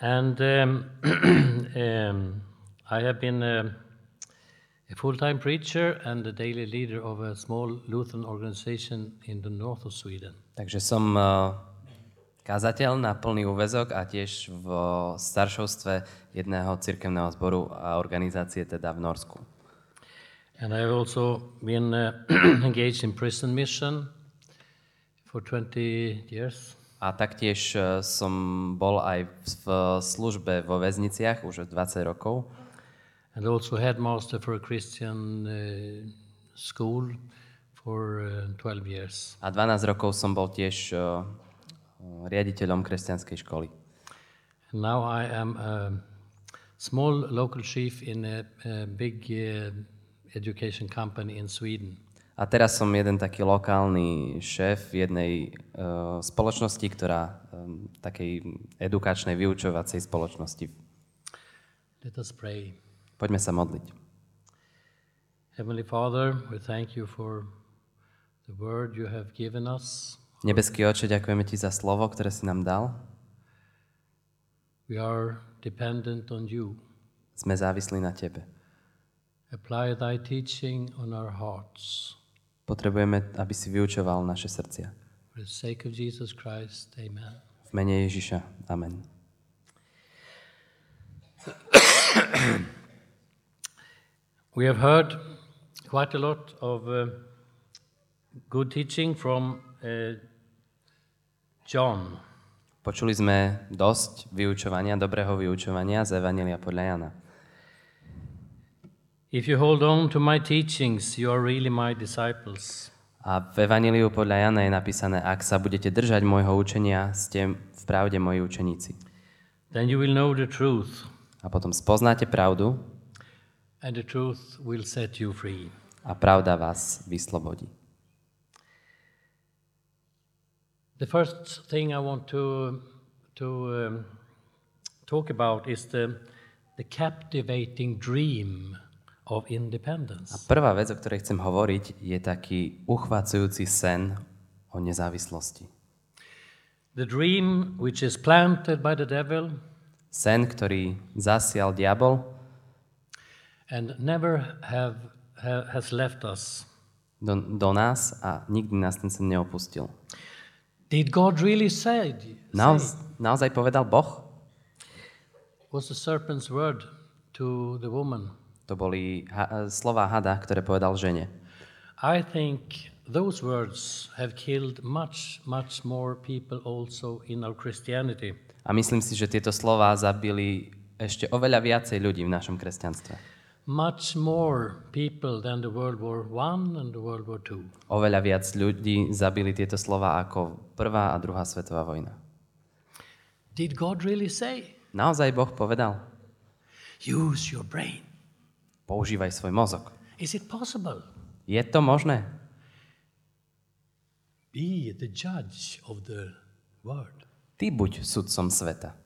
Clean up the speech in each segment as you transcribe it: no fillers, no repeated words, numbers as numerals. And I have been a full-time preacher and a daily leader of a small Lutheran organization in the north of Sweden. Takže som kazateľ na plný úväzok a tiež v staršovstve jedného cirkevného zboru a organizácie teda v Norsku. And I have also been engaged in prison mission for 20 years. A taktiež som bol aj v službe vo väzniciach už 20 rokov. And also headmaster for a Christian school for 12 years. A 12 rokov som bol tiež riaditeľom kresťanskej školy. Now I am a small local chief in a big education company in Sweden. A teraz som jeden taký lokálny šéf jednej spoločnosti, ktorá takej edukačnej vyučovacej spoločnosti. Let us pray. Poďme sa modliť. Heavenly Father, we thank you for the word you have given us. Nebeský Otče, ďakujeme ti za slovo, ktoré si nám dal. We are dependent on you. Sme závislí na tebe. Apply thy teaching on our hearts. Potrebujeme, aby si vyučoval naše srdcia. For the sake of Jesus Christ, amen. V mene Ježiša, amen. We have heard quite a lot of good teaching from John. Počuli sme dosť vyučovania, dobrého vyučovania z Evanjelia podľa Jana. If you hold on to my teachings, you are really my disciples. A v Evanjeliu podľa Jana je napísané: ak sa budete držať môjho učenia, ste v pravde moji učeníci. Then you will know the truth. A potom spoznáte pravdu. And the truth will set you free. A pravda vás vyslobodí. The first thing I want to talk about is the captivating dream of independence. A prvá vec, o ktorej chcem hovoriť, je taký uchvácajúci sen o nezávislosti. The dream which is planted by the devil. Sen, ktorý zasial diabol. And never has left us. Do nás a nikdy nás ten sen neopustil. Did God really say? Naozaj povedal Boh? Was the serpent's word to the woman? To boli slova hada, ktoré povedal žene. I think those words have killed much more people also in our Christianity. A myslím si, že tieto slova zabili ešte oveľa viacej ľudí v našom kresťanstve. Much more people than the World War I and the World War II. Oveľa viac ľudí zabili tieto slova ako prvá a druhá svetová vojna. Did God really say? Naozaj Boh povedal? Use your brain. Používaj svoj mozog. Is it possible? Je to možné? Be the judge of the world. Ty buď sudcom sveta.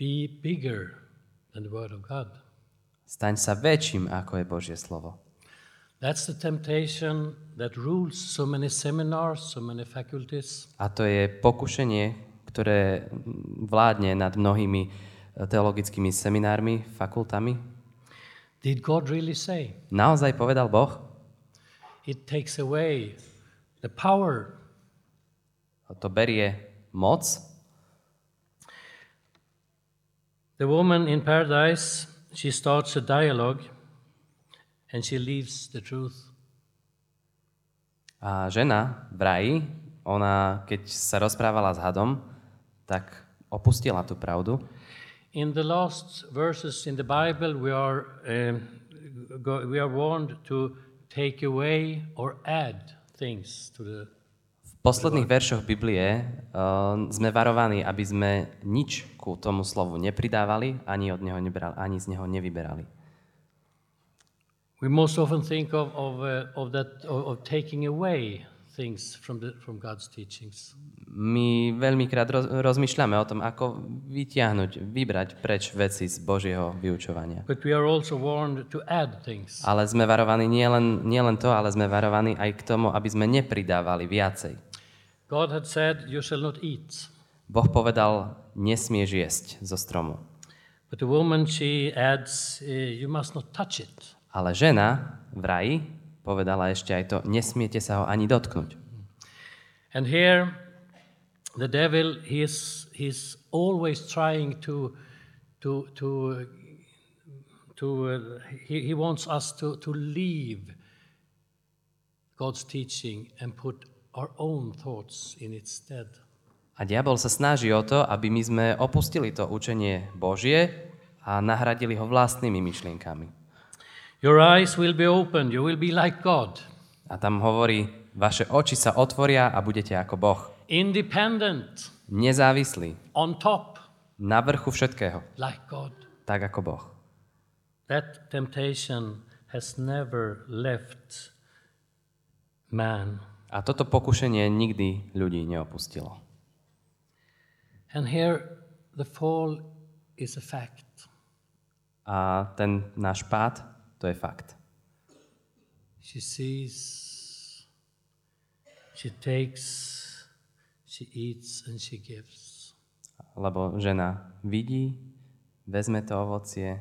Be bigger than the word of God. Staň sa väčším, ako je Božie slovo. That's the temptation that rules so many seminars, so many faculties. A to je pokušenie, ktoré vládne nad mnohými teologickými seminármi, fakultami. Did God really say? Naozaj povedal Boh? It takes away the power. A to berie moc. The woman in paradise, she starts a dialogue and she leaves the truth. A žena v raji, ona keď sa rozprávala s hadom, tak opustila tú pravdu. In the last verses in the Bible we are warned to take away or add things to the. V posledných veršoch Biblie sme varovaní, aby sme nič ku tomu slovu nepridávali, ani od neho nebrali, ani z neho nevyberali. We most often think of taking away things from God's teachings. My veľmi krát rozmýšľame o tom, ako vytiahnuť, vybrať preč veci z Božieho vyučovania. But we are also warned to add things. Ale sme varovaní nielen to, ale sme varovaní aj k tomu, aby sme nepridávali viacej. God had said, you shall not eat. Boh povedal, nesmieš jesť zo stromu. But the woman, she adds, you must not touch it. Ale žena v raji povedala ešte aj to, nesmiete sa ho ani dotknúť. And here the devil he's always trying he wants us to leave God's teaching and put our own thoughts in its stead. A diabol sa snaží o to, aby my sme opustili to učenie Božie a nahradili ho vlastnými myšlienkami. Your eyes will be opened, you will be like God. A tam hovorí, vaše oči sa otvoria a budete ako Boh. Independent. Nezávislí. On top. Na vrchu všetkého. Like God. Tak ako Boh. That temptation has never left man. A toto pokušenie nikdy ľudí neopustilo. And here the fall is a fact. A ten náš pád, to je fakt. She sees, she takes, she eats and she gives. Lebo žena vidí, vezme to ovocie,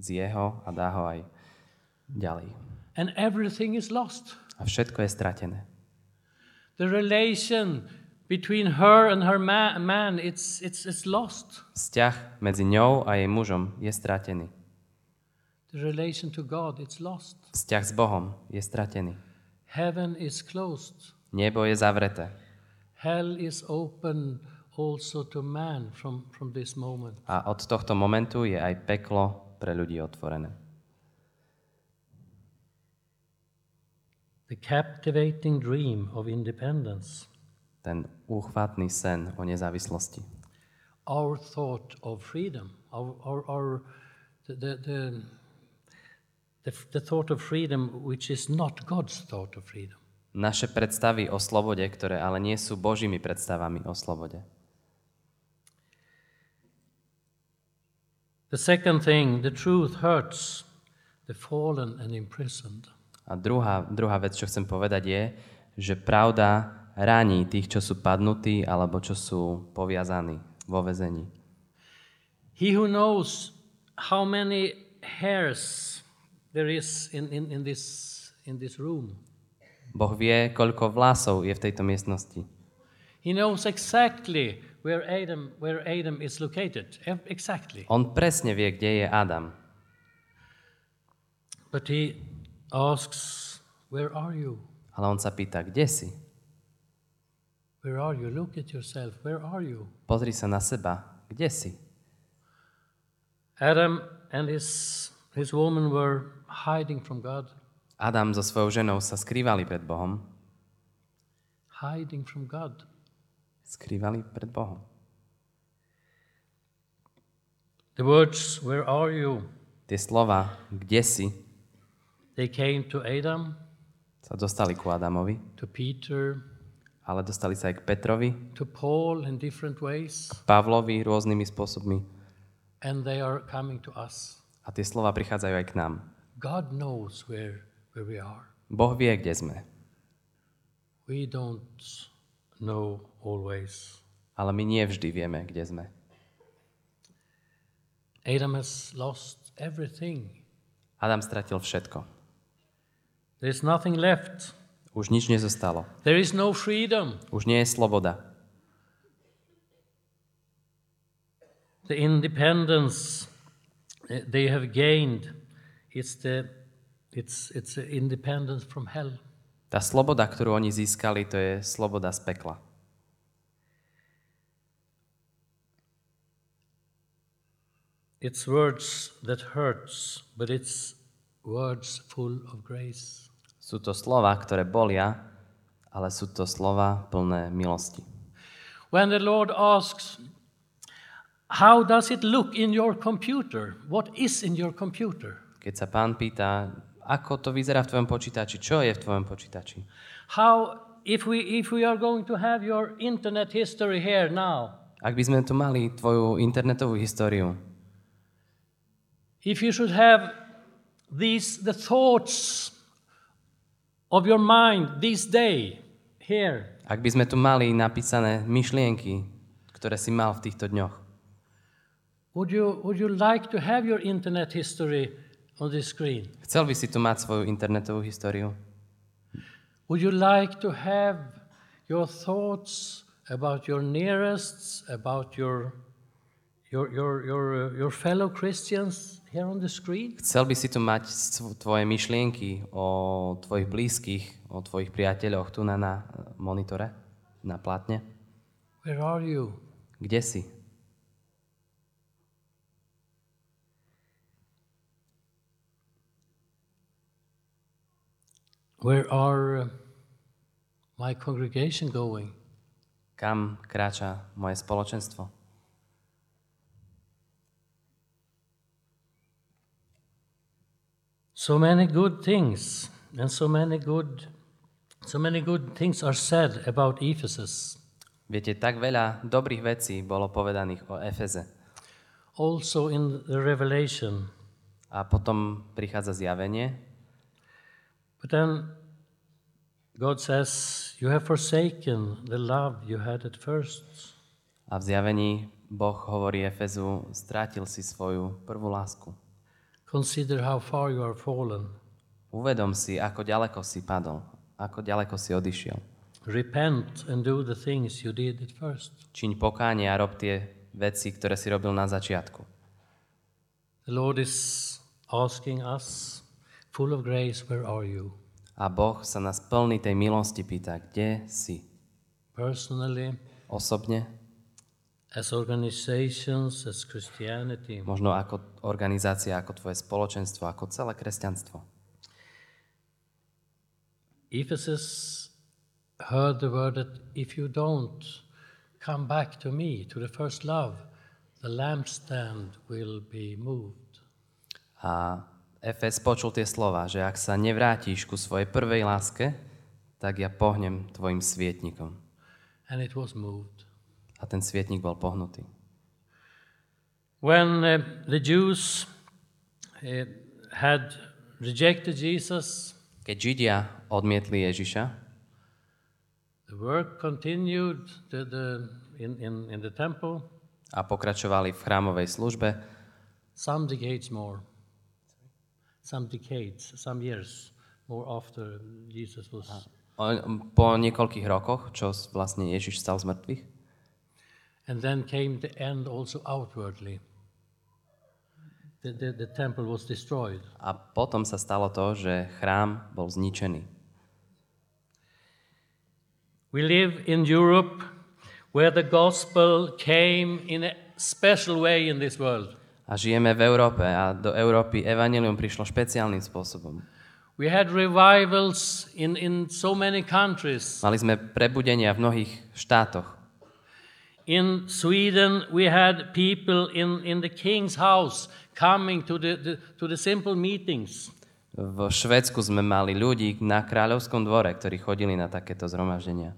zje ho a dá ho aj ďalej. And everything is lost. A všetko je stratené. The relation between her and her man it's lost. Vzťah medzi ňou a jej mužom je stratený. The relation to God it's lost. Vzťah s Bohom je stratený. Heaven is closed. Nebo je zavreté. Hell is open also to man from this moment. A od tohto momentu je aj peklo pre ľudí otvorené. The captivating dream of independence. Ten úchvatný sen o nezávislosti. Our thought of freedom, the thought of freedom which is not God's thought of freedom. Naše predstavy o slobode, ktoré ale nie sú Božími predstavami o slobode. The second thing, the truth hurts the fallen and imprisoned. A druhá vec, čo chcem povedať je, že pravda ráni tých, čo sú padnutí alebo čo sú poviazaní vo väzení. He who knows how many hairs there is in this room. Boh vie, koľko vlasov je v tejto miestnosti. He knows exactly where Adam is located. Exactly. On presne vie, kde je Adam. But he asks, where are you? Ale on sa pýta, kde si? Where are you? Look at yourself. Where are you? Pozri sa na seba. Kde si? Adam and his woman were hiding from God. Adam so svojou ženou sa skrývali pred Bohom. Hiding from God. Skrývali pred Bohom. The words, where are you? Tie slova, kde si? They came to Adam. Sa dostali ku Adamovi. To Peter. Ale dostali sa aj k Petrovi, to Paul in different ways, k Pavlovi rôznymi spôsobmi. And they are coming to us. A tie slova prichádzajú aj k nám. God knows where we are. Boh vie, kde sme. We don't know always. Ale my nie vždy vieme, kde sme. Adam has lost everything. Adam stratil všetko. There's nothing left. Už nič nezostalo. There is no freedom. Už nie je sloboda. The independence they have gained it's independence from hell. Tá sloboda, ktorú oni získali, to je sloboda z pekla. It's words that hurts, but it's words full of grace. Sú to slova, ktoré bolia, ale sú to slova plné milosti. When the Lord asks, how does it look in your computer? What is in your computer? Keď sa Pán pýta, ako to vyzerá v tvojom počítači? Čo je v tvojom počítači? How if we are going to have your internet history here now? Ak by sme tu mali tvoju internetovú históriu. If you should have the thoughts of your mind this day here. Ak by sme tu mali napísané myšlienky, ktoré si mal v týchto dňoch. Would you like to have your internet history on the screen? Chcel by si tu mať svoju internetovú históriu? Would you like to have your thoughts about your nearest, about your fellow Christians here on the screen? Chcel by si tu mať tvoje myšlienky o tvojich blízkych, o tvojich priateľoch tu na monitore, na plátne? Where are you? Kde si? Where are my congregation going? Kam kráča moje spoločenstvo? So many good things and so many good things are said about Ephesus. Viete, tak veľa dobrých vecí bolo povedaných o Efeze. Also in the Revelation. A potom prichádza zjavenie. But then God says, you have forsaken the love you had at first. A v zjavení Boh hovorí Efezu, strátil si svoju prvú lásku. Consider how far you are fallen. Uvedom si, ako ďaleko si padol, ako ďaleko si odišiel. Repent and do the things you did at first. Čiň pokánie a rob tie veci, ktoré si robil na začiatku. The Lord is asking us, full of grace, where are you? A Boh sa nás plný tej milosti pýta, kde si? Personally, osobne, as organizations, as Christianity. Možno ako organizácia, ako tvoje spoločenstvo, ako celé kresťanstvo. Ephesus heard the word that if you don't come back to me, to the first love, the lampstand will be moved. A Efes počul tie slova, že ak sa nevrátiš ku svojej prvej láske, tak ja pohnem tvojim svietnikom. And it was moved. A ten svietnik bol pohnutý. When the Jews had rejected Jesus, keď Židia odmietli Ježiša, the work continued in the temple. A pokračovali v chrámovej službe. Some decades more. Some years more after Jesus was. Po niekoľkých rokoch, čo vlastne Ježiš stal z mŕtvych. And then came the end also outwardly. The temple was destroyed. A potom sa stalo to, že chrám bol zničený. We live in Europe where the gospel came in a special way in this world. A žijeme v Európe a do Európy evanjelium prišlo špeciálnym spôsobom. We had revivals in so many countries. Mali sme prebudenia v mnohých štátoch. In Sweden we had people in the king's house coming to the simple meetings. V Švédsku sme mali ľudí na kráľovskom dvore, ktorí chodili na takéto zhromaždenia.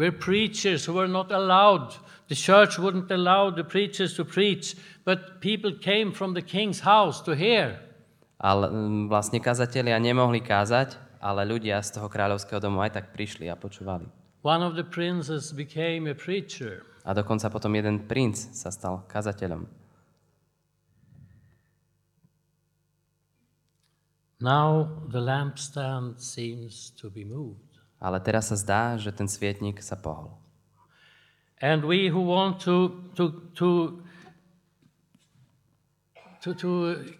Where preachers who were not allowed, the church wouldn't allow the preachers to preach, but people came from the king's house to hear. Ale vlastne kazatelia nemohli kázať, ale ľudia z toho kráľovského domu aj tak prišli a počúvali. One of the princes became a preacher. A dokonca potom jeden princ sa stal kazateľom. Now the lampstand seems to be moved. Ale teraz sa zdá, že ten svietnik sa pohol. And we who want to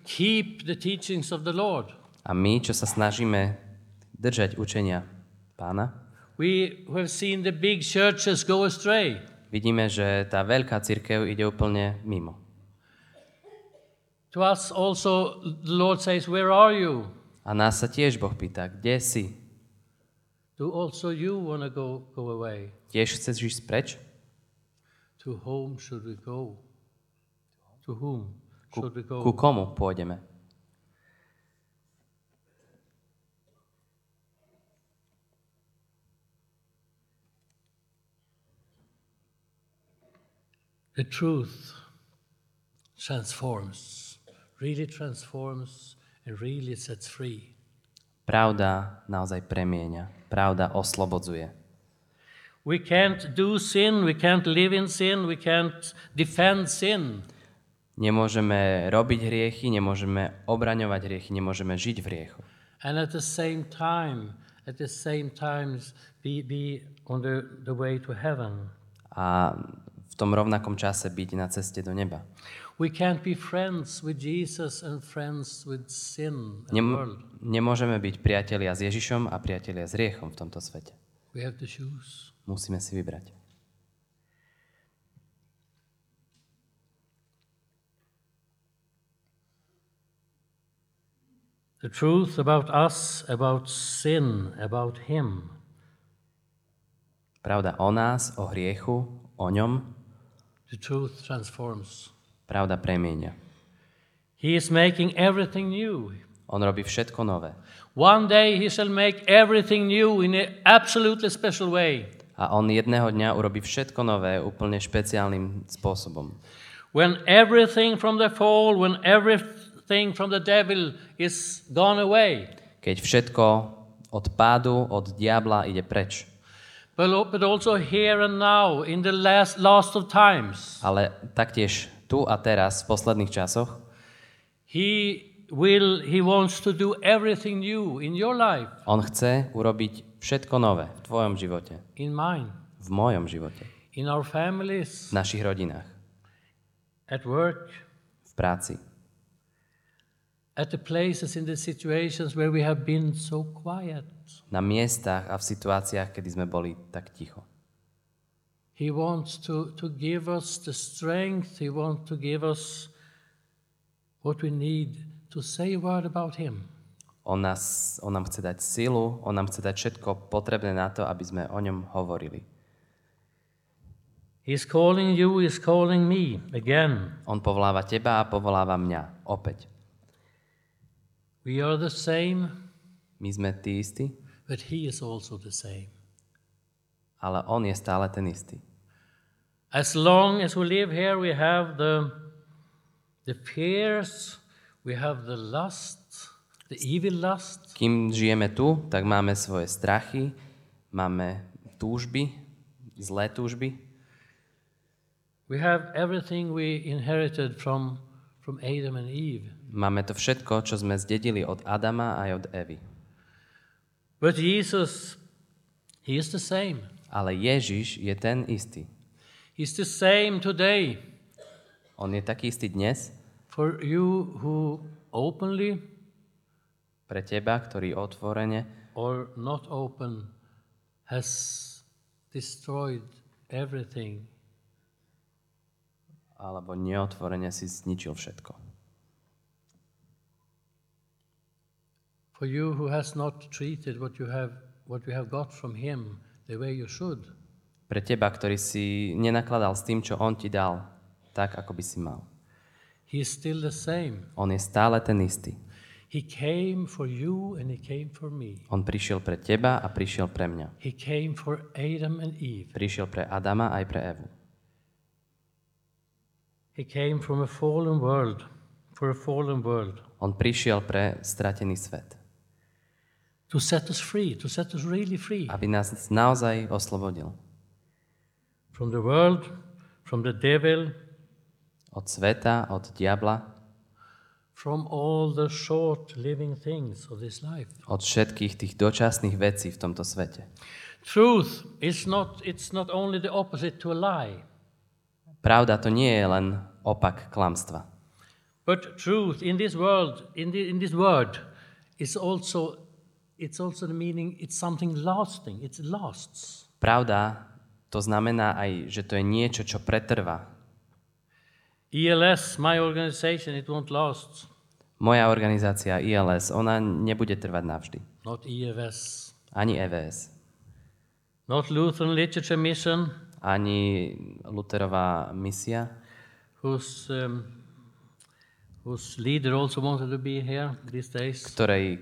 keep the teachings of the Lord. A my, čo sa snažíme držať učenia Pána. We have seen the big churches go astray. Vidíme, že tá veľká cirkev ide úplne mimo. To us also the Lord says, where are you? A nás sa tiež Boh pýta, kde si? Do also you want to go away? Tiež chceš ísť preč? To whom should we go? To whom should we go? Ku komu pôjdeme? The truth transforms, really transforms and really sets free. Pravda naozaj premieňa. Pravda oslobodzuje. We can't do sin, we can't live in sin, we can't defend sin. Nemôžeme robiť hriechy, nemôžeme obraňovať hriechy, nemôžeme žiť v hriechu. And at the same time be on the way to heaven. A v tom rovnakom čase byť na ceste do neba. We can't be friends with Jesus and friends with sin and world. Nemôžeme byť priatelia s Ježišom a priatelia s hriechom v tomto svete. We have to choose. Musíme si vybrať. The truth about us, about sin, about him. Pravda o nás, o hriechu, o ňom. The truth transforms. Pravda premieňa. He is making everything new. On robí všetko nové. One day he shall make everything new in an absolutely special way. A on jedného dňa urobí všetko nové úplne špeciálnym spôsobom. When everything from the fall, when everything from the devil is gone away. Keď všetko od pádu, od diabla ide preč. But also here and now in the last of times. Ale taktiež tu a teraz v posledných časoch. He wants to do everything new in your life. On chce urobiť všetko nové v tvojom živote. In mine. V mojom živote. In our families. V našich rodinách. At work. V práci. At the places in the situations where we have been so quiet. Na miestach a v situáciách, kedy sme boli tak ticho. He wants to give us the strength, he wants to give us what we need to say a word about him. On nám chce dať silu, on nám chce dať všetko potrebné na to, aby sme o ňom hovorili. He's calling you, he's calling me again. On povoláva teba a povoláva mňa opäť. We are the same. My sme tí istí. But he is also the same. Ale on je stále ten istý. As long as we live here, we have the fears, we have the lust, the evil lust. Kým žijeme tu, tak máme svoje strachy, máme túžby, zlé túžby. We have everything we inherited from Adam and Eve. Máme to všetko, čo sme zdedili od Adama aj od Evy. But Jesus, he is the same. Ale Ježiš je ten istý. He is the same today. On je taký istý dnes. For you who openly, pre teba, ktorý otvorene, or not open, has destroyed everything. Alebo neotvorene si zničil všetko. For you who has not treated what you have got from him the way you should. Pre teba, ktorý si nenakladal s tým, čo on ti dal, tak ako by si mal. He is still the same. On je stále ten istý. He came for you and he came for me. On prišiel pre teba a prišiel pre mňa. He came for Adam and Eve. Prišiel pre Adama aj pre Evu. He came from a fallen world, for a fallen world. On prišiel pre stratený svet. To set us free, to set us really free. Aby nás naozaj oslobodil. From the world, from the devil, od sveta, od diabla, from all the short living things of this life. Od všetkých tých dočasných vecí v tomto svete. Truth is it's not only the opposite to a lie. Pravda to nie je len opak klamstva. But truth in this world, in this word is also it's also the meaning, it's something lasting, it lasts. Pravda, to znamená aj, že to je niečo, čo pretrvá. ILS, my organization, it won't last. Moja organizácia ILS, ona nebude trvať navždy. Not EWS. Ani EWS. Not Lutheran Literature Mission. Ani Lutherová misia. Whose leader also wanted to be here these days. Ktorej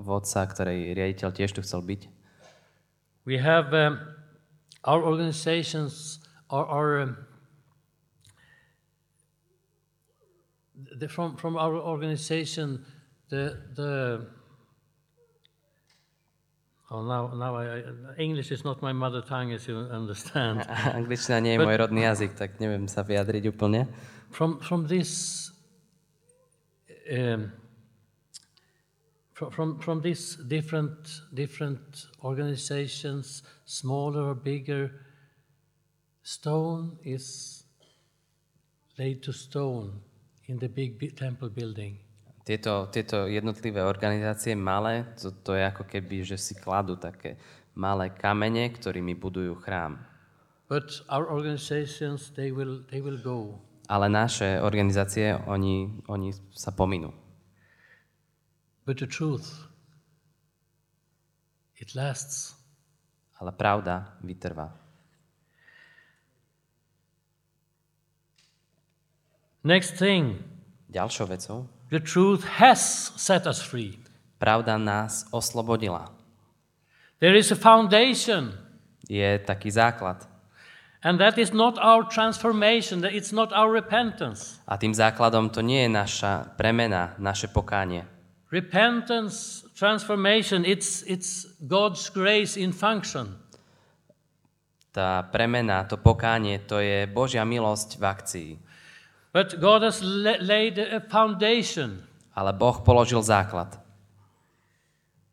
vodca, ktorej riaditeľ tiež tu chcel byť. We have our organizations from our organization the Oh, English is not my mother tongue, as you understand. Angličtina nie je môj rodný jazyk, tak neviem sa vyjadriť úplne. From this from these different organizations, smaller or bigger, stone is laid to stone in the big temple building. Tieto jednotlivé organizácie malé, to je ako keby, že si kladú také malé kamene, ktorými budujú chrám. But our organizations, they will go. Ale naše organizácie, oni sa pominú. But the truth, it lasts. Ale pravda vytrvá. Next thing. Ďalšou vecou. The truth has set us free. Pravda nás oslobodila. There is a foundation. Je taký základ. And that is not our transformation, it's not our repentance. A tým základom to nie je naša premena, naše pokánie. Repentance, transformation, it's God's grace in function. Tá premena, to pokánie, to je Božia milosť v akcii. But God has laid a foundation. Ale Boh položil základ.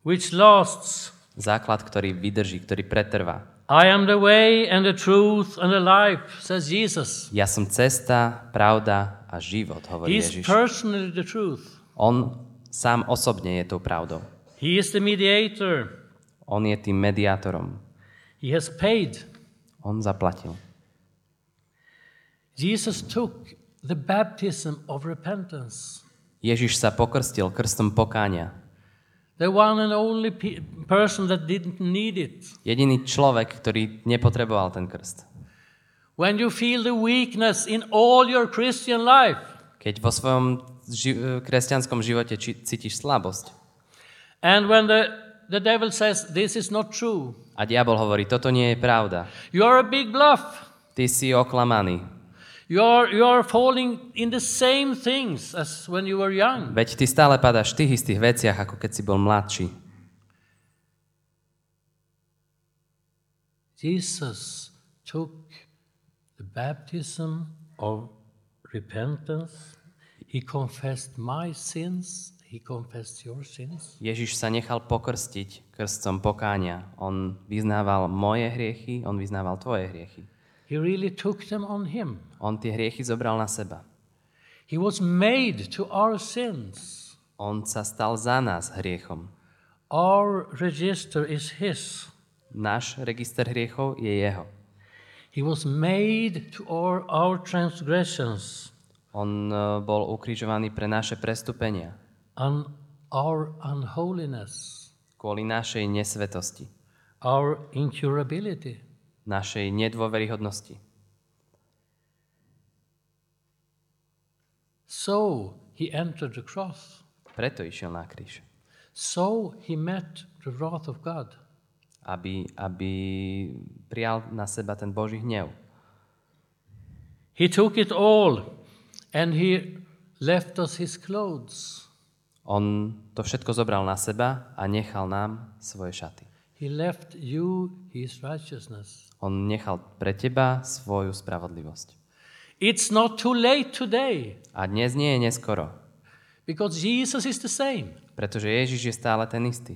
Which lasts. Základ, ktorý vydrží, ktorý pretrvá. I am the way and the truth and the life, says Jesus. Ja som cesta, pravda a život, hovorí Ježiš. He is personally the truth. On sám osobne je tou pravdou. He is the mediator. On je tým mediátorom. He has paid. On zaplatil. Jesus took the baptism of repentance. Ježiš sa pokrstil krstom pokánia. The one and only person that didn't need it. Jediný človek, ktorý nepotreboval ten krst. When you feel the weakness in all your Christian life. Keď vo svojom kresťanskom živote cítiš slabosť. And when the devil says this is not true. A diabol hovorí, toto nie je pravda. You are a big bluff. Ty si oklamaný. You are falling in the same things as when you were young. Veď ty stále padáš v tých istých veciach, ako keď si bol mladší. Jesus took the baptism of repentance. He confessed my sins, he confessed your sins. Ježiš sa nechal pokrstiť krstom pokánia. On vyznával moje hriechy, on vyznával tvoje hriechy. He really took them on him. On tie hriechy zobral na seba. He was made to our sins. On sa stal za nás hriechom. Our register is his. Náš register hriechov je jeho. He was made to our transgressions. On bol ukrižovaný pre naše prestúpenia. On our unholiness. Kvôli našej nesvetosti. Our incurability. Našej nedôveryhodnosti. So he entered the cross. Preto išiel na kríž. So he met the wrath of God. Aby prijal na seba ten Boží hnev. He took it all and he left us his clothes. On to všetko zobral na seba a nechal nám svoje šaty. He left you his righteousness. On nechal pre teba svoju spravodlivosť. It's not too late today. A dnes nie je neskoro. Because Jesus is the same. Pretože Ježiš je stále ten istý.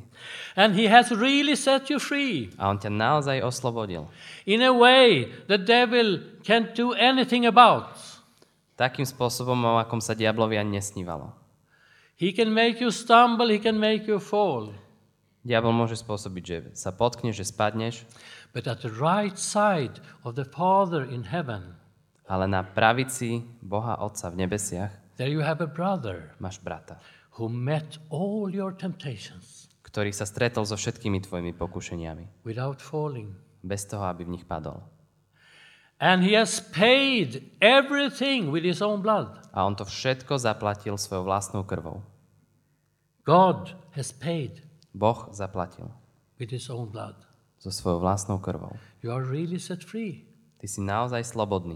And he has really set you free. A on ťa naozaj oslobodil. In a way the devil can't do anything about. Takým spôsobom, o akom sa diablovi ani nesnívalo. He can make you stumble, he can make you fall. Diabol môže spôsobiť, že sa potkneš, že spadneš. But at the right side of the Father in heaven. Ale na pravici Boha Otca v nebesiach. There you have a brother. Máš brata. Who met all your temptations. Ktorý sa stretol so všetkými tvojimi pokušeniami. Without falling. Bez toho, aby v nich padol. And he has paid everything with his own blood. A on to všetko zaplatil svojou vlastnou krvou. God has paid. Boh zaplatil. With his own blood. So svojou vlastnou krvou. You are really set free. Ty si naozaj slobodný.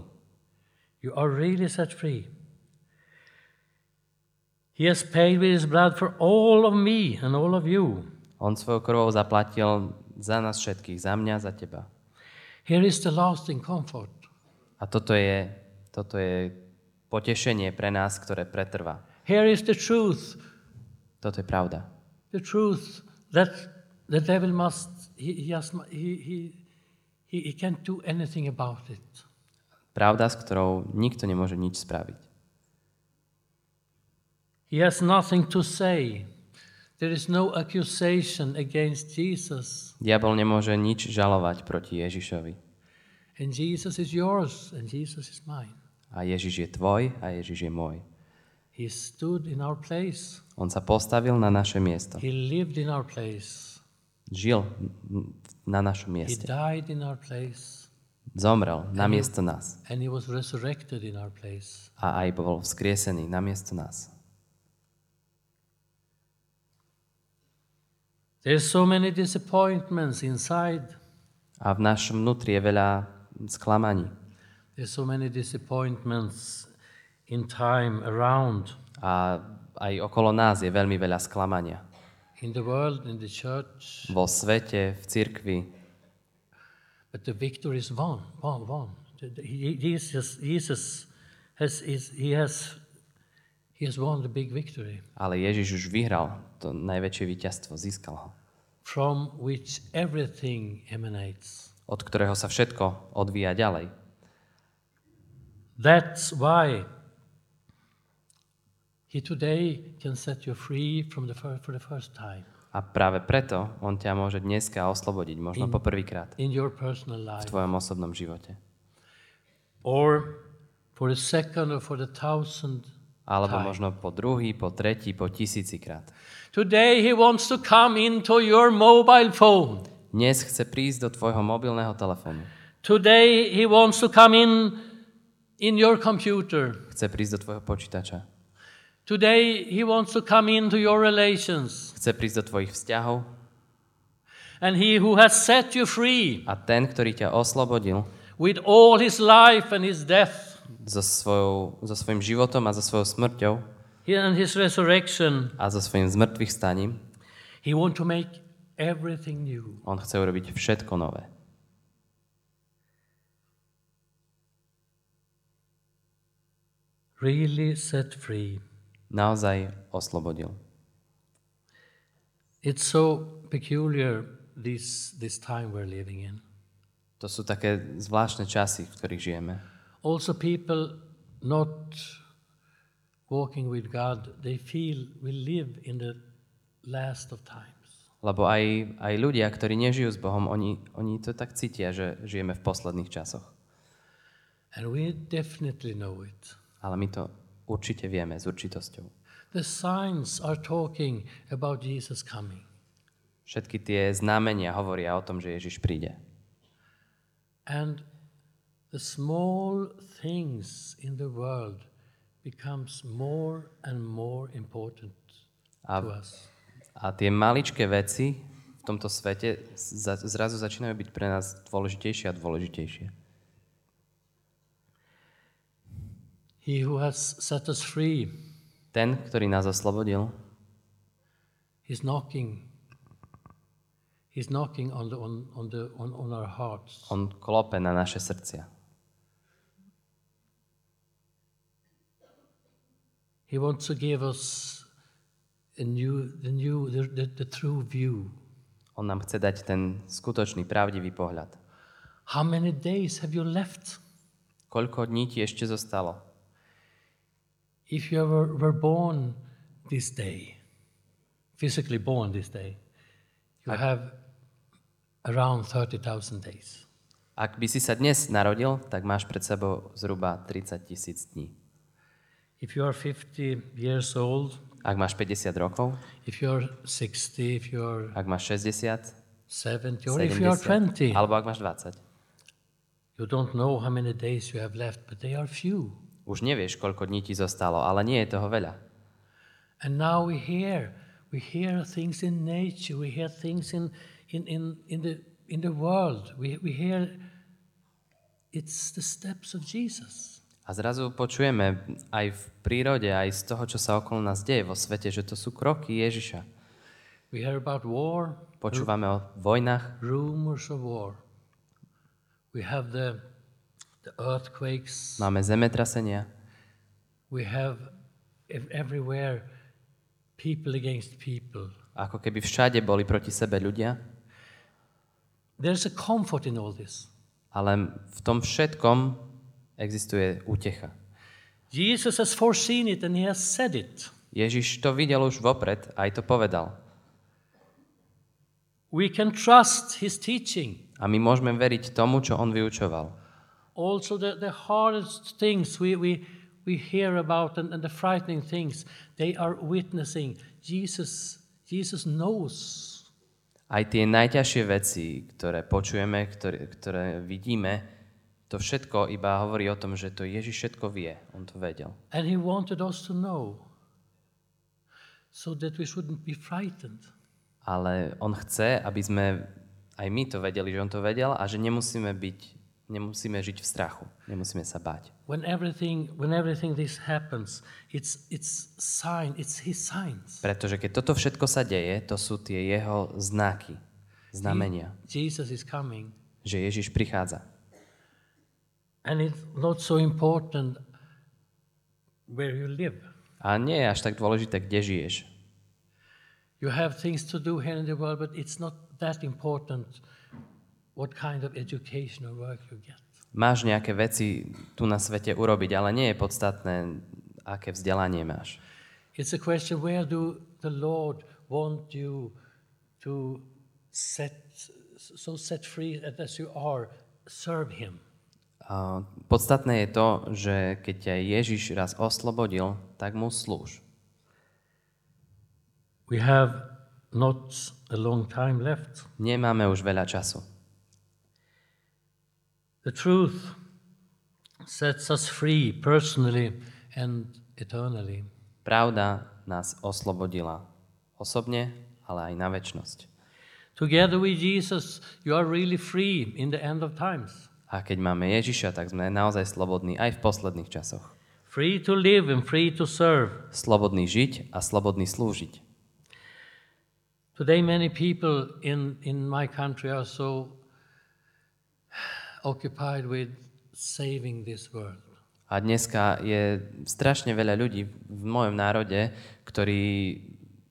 You are really set free. He has paid with his blood for all of me and all of you. On svojou krvou zaplatil za nás všetkých, za mňa, za teba. Here is the lasting comfort. A toto je potešenie pre nás, ktoré pretrvá. Here is the truth. Toto je pravda. The truth that the devil must he can't do anything about it. Pravda, s ktorou nikto nemôže nič spraviť. He has nothing to say. There is no accusation against Jesus. Diabol nemôže nič žalovať proti Ježišovi. And Jesus is yours and Jesus is mine. A Ježiš je tvoj a Ježiš je môj. He stood in our place. On sa postavil na naše miesto. He lived in our place. Žil na našom mieste. He died in our place. Zomrel na miesto nás. And he was resurrected in our place. A aj bol vzkriesený na miesto nás. There's so many disappointments inside. A v našom vnútri je veľa sklamaní. There's so many disappointments in time around. A aj okolo nás je veľmi veľa sklamania. In the world, in the church. Vo svete, v cirkvi. But the victory is won. Jesus has won the big victory. Ale Ježiš už vyhral to najväčšie víťazstvo, získal ho. From which everything emanates. Od ktorého sa všetko odvíja ďalej. That's why he today can set you free for the first time. A práve preto on ťa môže dneska oslobodiť, možno po prvýkrát. In your personal life. V tvojom osobnom živote. Or for the second or for the thousand. Alebo možno po druhý, po tretí, po tisícikrát. Today he wants to come into your mobile phone. Dnes chce prísť do tvojho mobilného telefónu. Today he wants to come in your computer. Chce prísť do tvojho počítača. Today he wants to come into your relations. Chce prísť do tvojich vzťahov. And he who has set you free. A ten, ktorý ťa oslobodil. With all his life and his death. So svojím životom a so svojou smrťou and his resurrection a so svojím zmrtvých staním he want to make everything new. On chce urobiť všetko nové. Really set free. Naozaj oslobodil. It's so peculiar this time we're living in. To sú také zvláštne časy, v ktorých žijeme. Also people not walking with God, they feel we live in the last of times. Lebo aj ľudia, ktorí nežijú s Bohom, oni to tak cítia, že žijeme v posledných časoch. And we definitely know it. Ale my to určite vieme s určitosťou. The signs are talking about Jesus coming. Všetky tie znamenia hovoria o tom, že Ježiš príde. And the small things in the world becomes more and more important to us. A tie maličké veci v tomto svete zrazu začínajú byť pre nás dôležitejšie a dôležitejšie. He who has set us free. Ten, ktorý nás oslobodil. He's knocking. He's knocking on our hearts. On klope na naše srdcia. He wants to give us the true view. On nám chce dať ten skutočný, pravdivý pohľad. How many days have you left? Koľko dní ti ešte zostalo? If you were born this day, physically born this day, you have around 30,000 days. Ak by si sa dnes narodil, tak máš pred sebou zhruba 30,000 dní. If you are 50 years old, ak máš 50 rokov, if you are 60, if you are ak máš 60, 70, or 70, if you are 20, alebo ak máš 20, you don't know how many days you have left, but they are few. Už nevieš, koľko dní ti zostalo, ale nie je toho veľa. And now we hear things in nature, we hear things in the world, we hear it's the steps of Jesus. A zrazu počujeme aj v prírode, aj z toho, čo sa okolo nás deje vo svete, že to sú kroky Ježiša. We hear about war. Počúvame o vojnách. Rumors of war. We have the earthquakes. Máme zemetrasenia. We have everywhere people against people. Ako keby všade boli proti sebe ľudia. There's a comfort in all this. Ale v tom všetkom existuje útecha. Jesus has foreseen it and he has said it. Ježiš to videl už vopred a aj to povedal. We can trust his teaching. A my môžeme veriť tomu, čo on vyučoval. Also the hardest things we hear about and the frightening things they are witnessing. Jesus knows. Aj tie najťažšie veci, ktoré počujeme, ktoré vidíme, to všetko iba hovorí o tom, že to Ježiš všetko vie. On to vedel. And he wanted us to know so that we shouldn't be frightened. Ale on chce, aby sme aj my to vedeli, že on to vedel a že nemusíme žiť v strachu. Nemusíme sa báť. When everything this happens, it's his signs. Pretože keď toto všetko sa deje, to sú tie jeho znaky, znamenia. Jesus is coming. Že Ježiš prichádza. And it's not so important where you live. A nie je až tak dôležité, kde žiješ. You have things to do here in the world, but it's not that important what kind of educational work you get. Máš nejaké veci tu na svete urobiť, ale nie je podstatné, aké vzdelanie máš. It's a question, where do the Lord want you to set free as you are, serve him. Podstatné je to, že keď ťa Ježiš raz oslobodil, tak mu slúž. We have not a long time left. Nemáme už veľa času. The truth sets us free personally and eternally. Pravda nás oslobodila osobne, ale aj na večnosť. Together with Jesus, you are really free in the end of times. A keď máme Ježiša, tak sme naozaj slobodní aj v posledných časoch. Free to live and free to serve. Slobodný žiť a slobodný slúžiť. Today many people in my country are so occupied with saving this world. A dneska je strašne veľa ľudí v mojom národe, ktorí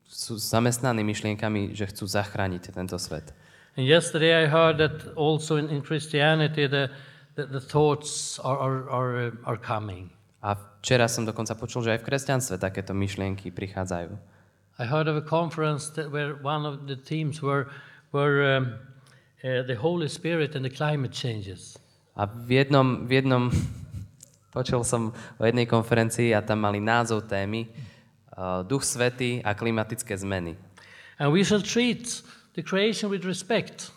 sú zamestnaní myšlienkami, že chcú zachrániť tento svet. And yesterday I heard that also in Christianity the thoughts are coming. A včera som dokonca počul, že aj v kresťanstve takéto myšlienky prichádzajú. I heard of a conference where one of the themes were the Holy Spirit and the climate changes. A v jednom počul som o jednej konferencii a tam mali názov témy Duch Svätý a klimatické zmeny. And we shall treat the creation with respect.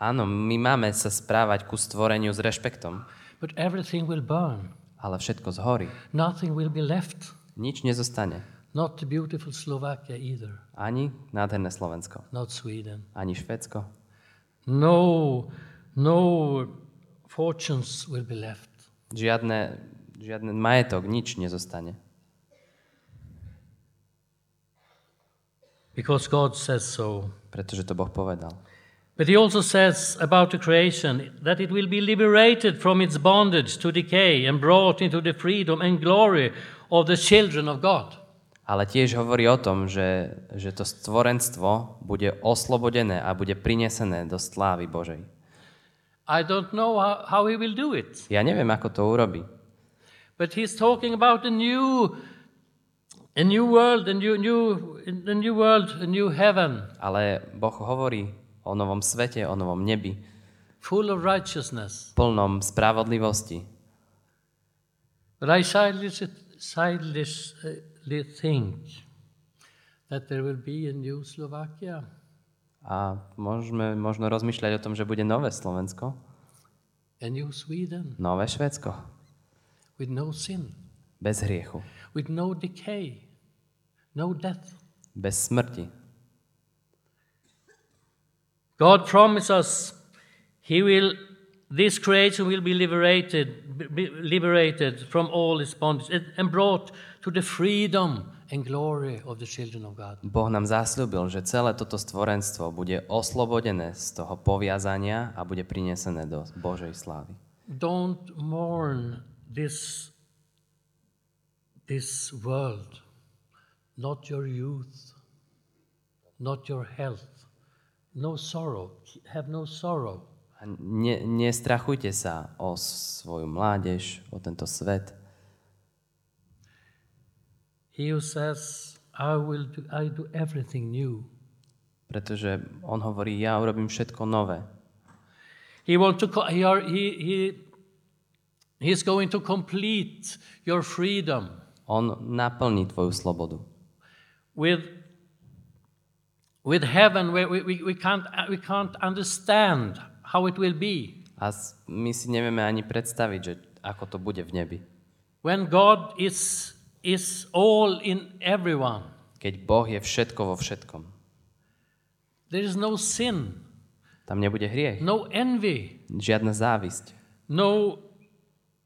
Áno, my máme sa správať ku stvoreniu s rešpektom. But everything will burn. Ale všetko zhorí. Nothing will be left. Nič nezostane. Not the beautiful Slovakia either. Ani nádherné Slovensko. Not Sweden. Ani Švédsko. No fortunes will be left. Žiadny majetok, nič nezostane. Because God says so. Pretože to Boh povedal. But he also says about the creation that it will be liberated from its bondage to decay and brought into the freedom and glory of the children of God. Ale tiež hovorí o tom, že to stvorenstvo bude oslobodené a bude prinesené do slávy Božej. I don't know how he will do it. Ja neviem, ako to urobí. But he's talking about a new world, a new world, a new heaven. Ale Boh hovorí o novom svete, o novom nebi. Full of righteousness. Plnom spravodlivosti. But I think that there will be a new Slovakia. A možno rozmýšľať o tom, že bude nové Slovensko. A new Sweden. Nové Švédsko. With no sin. Bez hriechu. With no decay. No death. Bez smrti. God promises this creation will be liberated from all its bondage and brought to the freedom and glory of the children of God. Boh nám zasľúbil, že celé toto stvorenstvo bude oslobodené z toho poviazania a bude prinesené do Božej slávy. Don't mourn this world, not your youth, not your health, no sorrow, have no sorrow. Nestrachujte sa o svoju mládež, o tento svet. He who says, I do everything new. Pretože on hovorí, ja urobím všetko nové. He is going to complete your freedom. On naplní tvoju slobodu. With heaven we can't understand how it will be. A my si nevieme ani predstaviť, že ako to bude v nebi. When God is all in everyone. Keď Boh je všetko vo všetkom. There is no sin. Tam nebude hriech. No envy. Žiadna závisť. No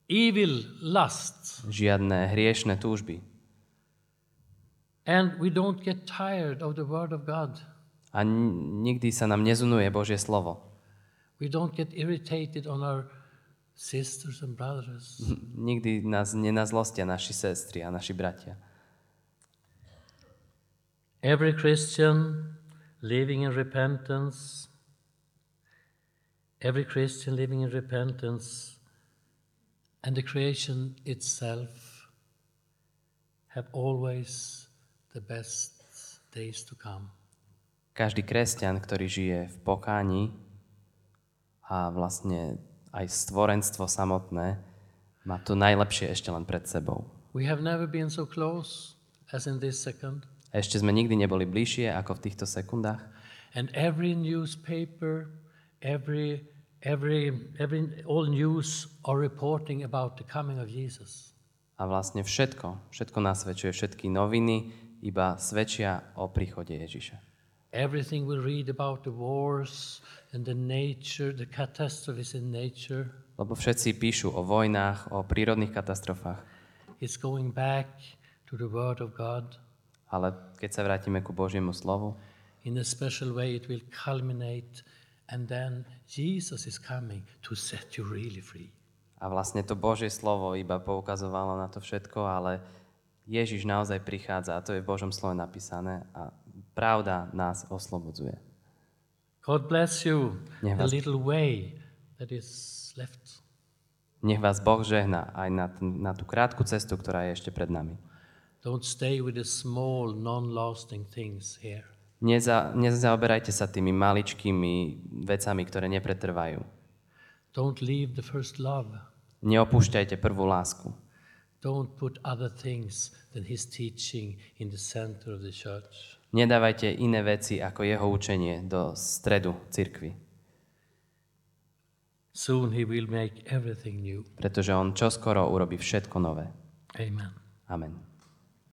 evil lust. Žiadne hriešne túžby. And we don't get tired of the word of God. A nikdy sa nám nezunuje Božie slovo. We don't get irritated on our sisters and brothers. Nikdy nás nenazlostia naši sestry a naši bratia. Every Christian living in repentance, and the creation itself have always the best days to come. Každý kresťan, ktorý žije v pokáni a vlastne aj stvorenstvo samotné, má to najlepšie ešte len pred sebou. We have never been so close as in this second. Ešte sme nikdy neboli bližšie ako v týchto sekundách. And every newspaper, every all news are reporting about the coming of Jesus. A vlastne všetko nasvedčuje, všetky noviny iba svedčia o príchode Ježiša. Everything we read about the wars and the nature, the catastrophes in nature. Lebo všetci píšu o vojnách, o prírodných katastrofách. It's going back to the word of God. Ale keď sa vrátime ku Božiemu slovu, in a special way it will culminate. And then Jesus is coming to set you really free. A vlastne to Božie slovo iba poukazovalo na to všetko, ale Ježiš naozaj prichádza, a to je v Božom slove napísané, a pravda nás oslobodzuje. God bless you a little way that is left. Nech vás Boh žehná aj na tú krátku cestu, ktorá je ešte pred nami. Don't stay with the small, non-lasting things here. Nezaoberajte sa tými maličkými vecami, ktoré nepretrvajú. Don't leave the first love. Neopúšťajte prvú lásku. Don't put other things than his teaching in the center of the church. Nedávajte iné veci ako jeho učenie do stredu cirkvi. Soon he will make everything new. Pretože on čoskoro urobí všetko nové. Amen. Amen.